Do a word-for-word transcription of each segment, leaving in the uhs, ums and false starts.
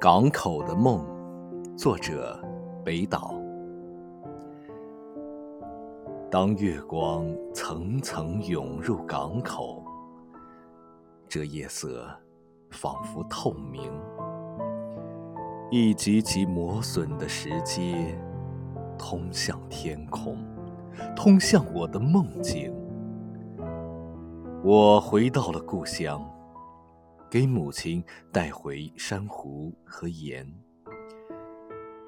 港口的梦，作者北岛。当月光层层涌入港口，这夜色仿佛透明，一级级磨损的石阶通向天空，通向我的梦境。我回到了故乡，给母亲带回珊瑚和盐。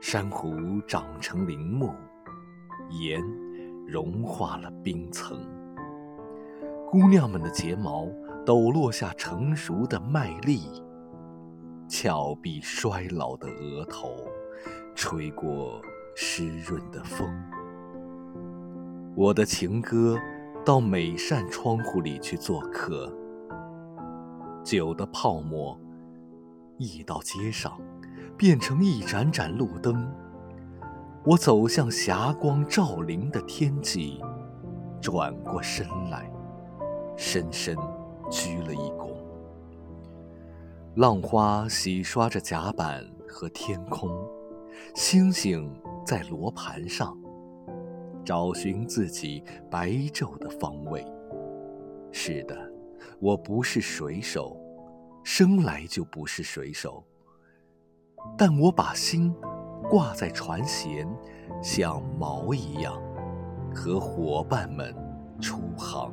珊瑚长成林木，盐融化了冰层。姑娘们的睫毛抖落下成熟的麦粒，峭壁衰老的额头吹过湿润的风。我的情歌到每扇窗户里去做客，酒的泡沫溢到街上，变成一盏盏路灯。我走向霞光照临的天际，转过身来，深深鞠了一躬。浪花洗刷着甲板和天空，星星在罗盘上找寻自己白昼的方位。是的，我不是水手，生来就不是水手，但我把心挂在船舷，像锚一样和伙伴们出航。